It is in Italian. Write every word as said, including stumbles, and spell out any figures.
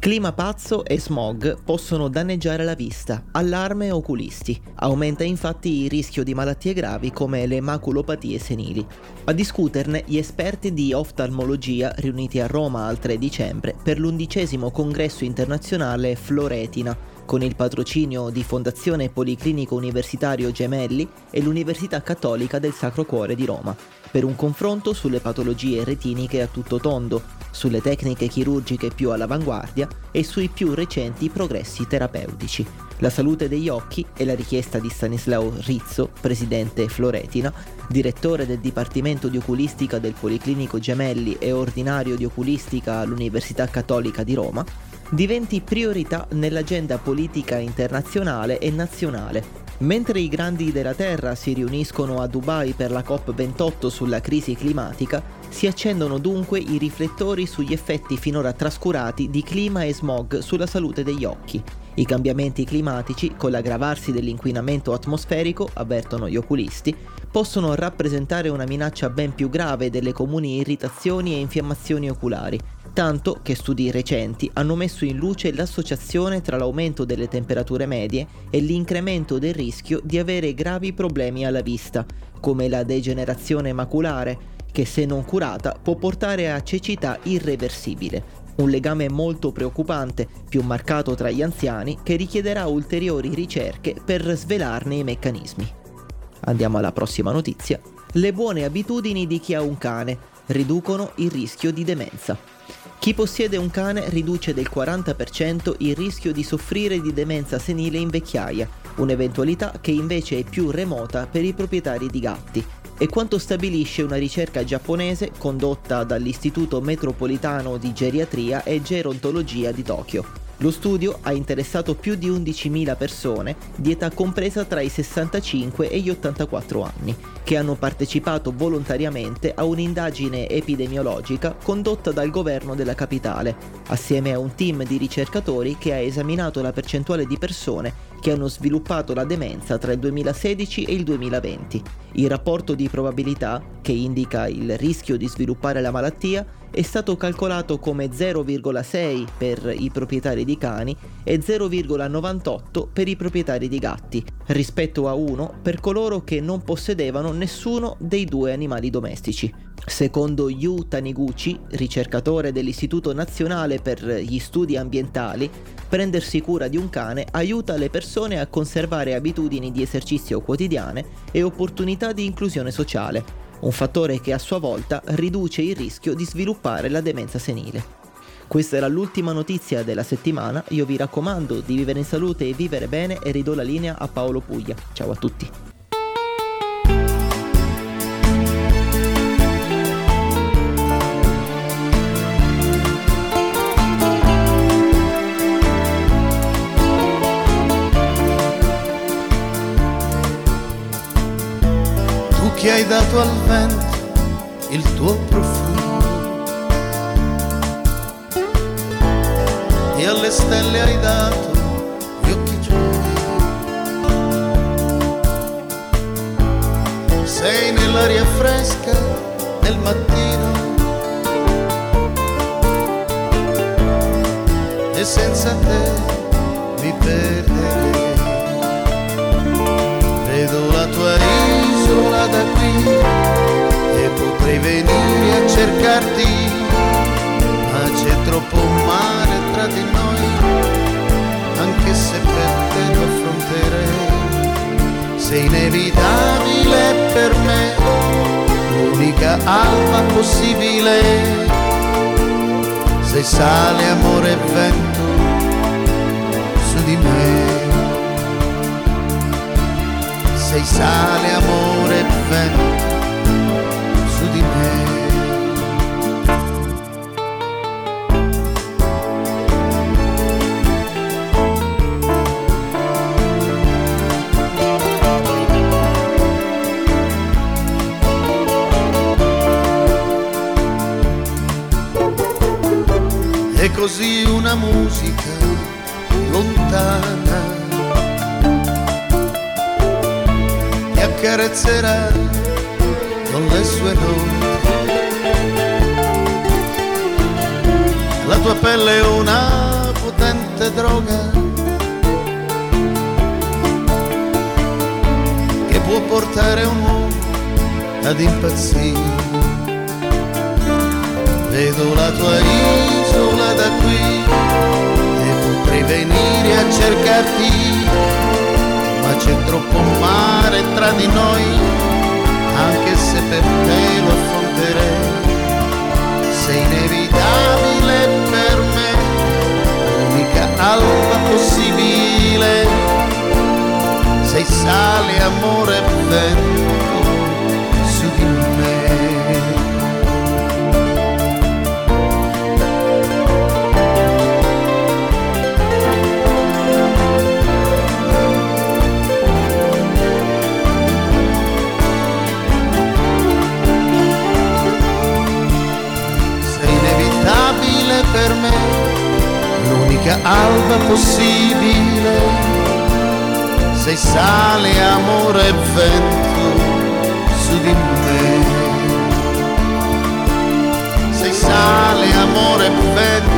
Clima pazzo e smog possono danneggiare la vista, allarme oculisti. Aumenta infatti il rischio di malattie gravi come le maculopatie senili. A discuterne gli esperti di oftalmologia riuniti a Roma al tre dicembre per l'undicesimo congresso internazionale Floretina, con il patrocinio di Fondazione Policlinico Universitario Gemelli e l'Università Cattolica del Sacro Cuore di Roma, per un confronto sulle patologie retiniche a tutto tondo, sulle tecniche chirurgiche più all'avanguardia e sui più recenti progressi terapeutici. La salute degli occhi è la richiesta di Stanislao Rizzo, presidente Floretina, direttore del Dipartimento di Oculistica del Policlinico Gemelli e ordinario di Oculistica all'Università Cattolica di Roma, diventi priorità nell'agenda politica internazionale e nazionale. Mentre i grandi della Terra si riuniscono a Dubai per la COP ventotto sulla crisi climatica, si accendono dunque i riflettori sugli effetti finora trascurati di clima e smog sulla salute degli occhi. I cambiamenti climatici, con l'aggravarsi dell'inquinamento atmosferico, avvertono gli oculisti, possono rappresentare una minaccia ben più grave delle comuni irritazioni e infiammazioni oculari, tanto che studi recenti hanno messo in luce l'associazione tra l'aumento delle temperature medie e l'incremento del rischio di avere gravi problemi alla vista, come la degenerazione maculare, che se non curata può portare a cecità irreversibile. Un legame molto preoccupante, più marcato tra gli anziani, che richiederà ulteriori ricerche per svelarne i meccanismi. Andiamo alla prossima notizia. Le buone abitudini di chi ha un cane riducono il rischio di demenza. Chi possiede un cane riduce del quaranta per cento il rischio di soffrire di demenza senile in vecchiaia, un'eventualità che invece è più remota per i proprietari di gatti. È quanto stabilisce una ricerca giapponese condotta dall'Istituto Metropolitano di Geriatria e Gerontologia di Tokyo. Lo studio ha interessato più di undicimila persone di età compresa tra i sessantacinque e gli ottantaquattro anni, che hanno partecipato volontariamente a un'indagine epidemiologica condotta dal governo della capitale, assieme a un team di ricercatori che ha esaminato la percentuale di persone che hanno sviluppato la demenza tra il duemilasedici e il duemilaventi. Il rapporto di probabilità, che indica il rischio di sviluppare la malattia, è stato calcolato come zero virgola sei per i proprietari di cani e zero virgola novantotto per i proprietari di gatti, rispetto a uno per coloro che non possedevano nessuno dei due animali domestici. Secondo Yu Taniguchi, ricercatore dell'Istituto Nazionale per gli Studi Ambientali, prendersi cura di un cane aiuta le persone a conservare abitudini di esercizio quotidiane e opportunità di inclusione sociale, un fattore che a sua volta riduce il rischio di sviluppare la demenza senile. Questa era l'ultima notizia della settimana, io vi raccomando di vivere in salute e vivere bene e ridò la linea a Paolo Puglia. Ciao a tutti! Che hai dato al vento il tuo profumo e alle stelle hai dato gli occhi giorni, sei nell'aria fresca del mattino e senza te mi perderei. Vedo la tua isola da qui e potrei venire a cercarti, ma c'è troppo mare tra di noi, anche se per te lo affronterei. Sei inevitabile per me, l'unica alba possibile, sei sale, amore e vento su di me. Sei sale, amore e vento su di me. e così una musica lontana ti accarezzerà con le sue note. La tua pelle è una potente droga che può portare un uomo ad impazzire. Vedo la tua isola da qui e potrei venire a cercarti, ma c'è troppo mare tra di noi, anche se per te lo affronterei. Sei inevitabile per me, l'unica alba possibile. Sei sale, amore e vento su di me. Per me l'unica alba possibile, sei sale, amore e vento su di me, sei sale, amore e vento.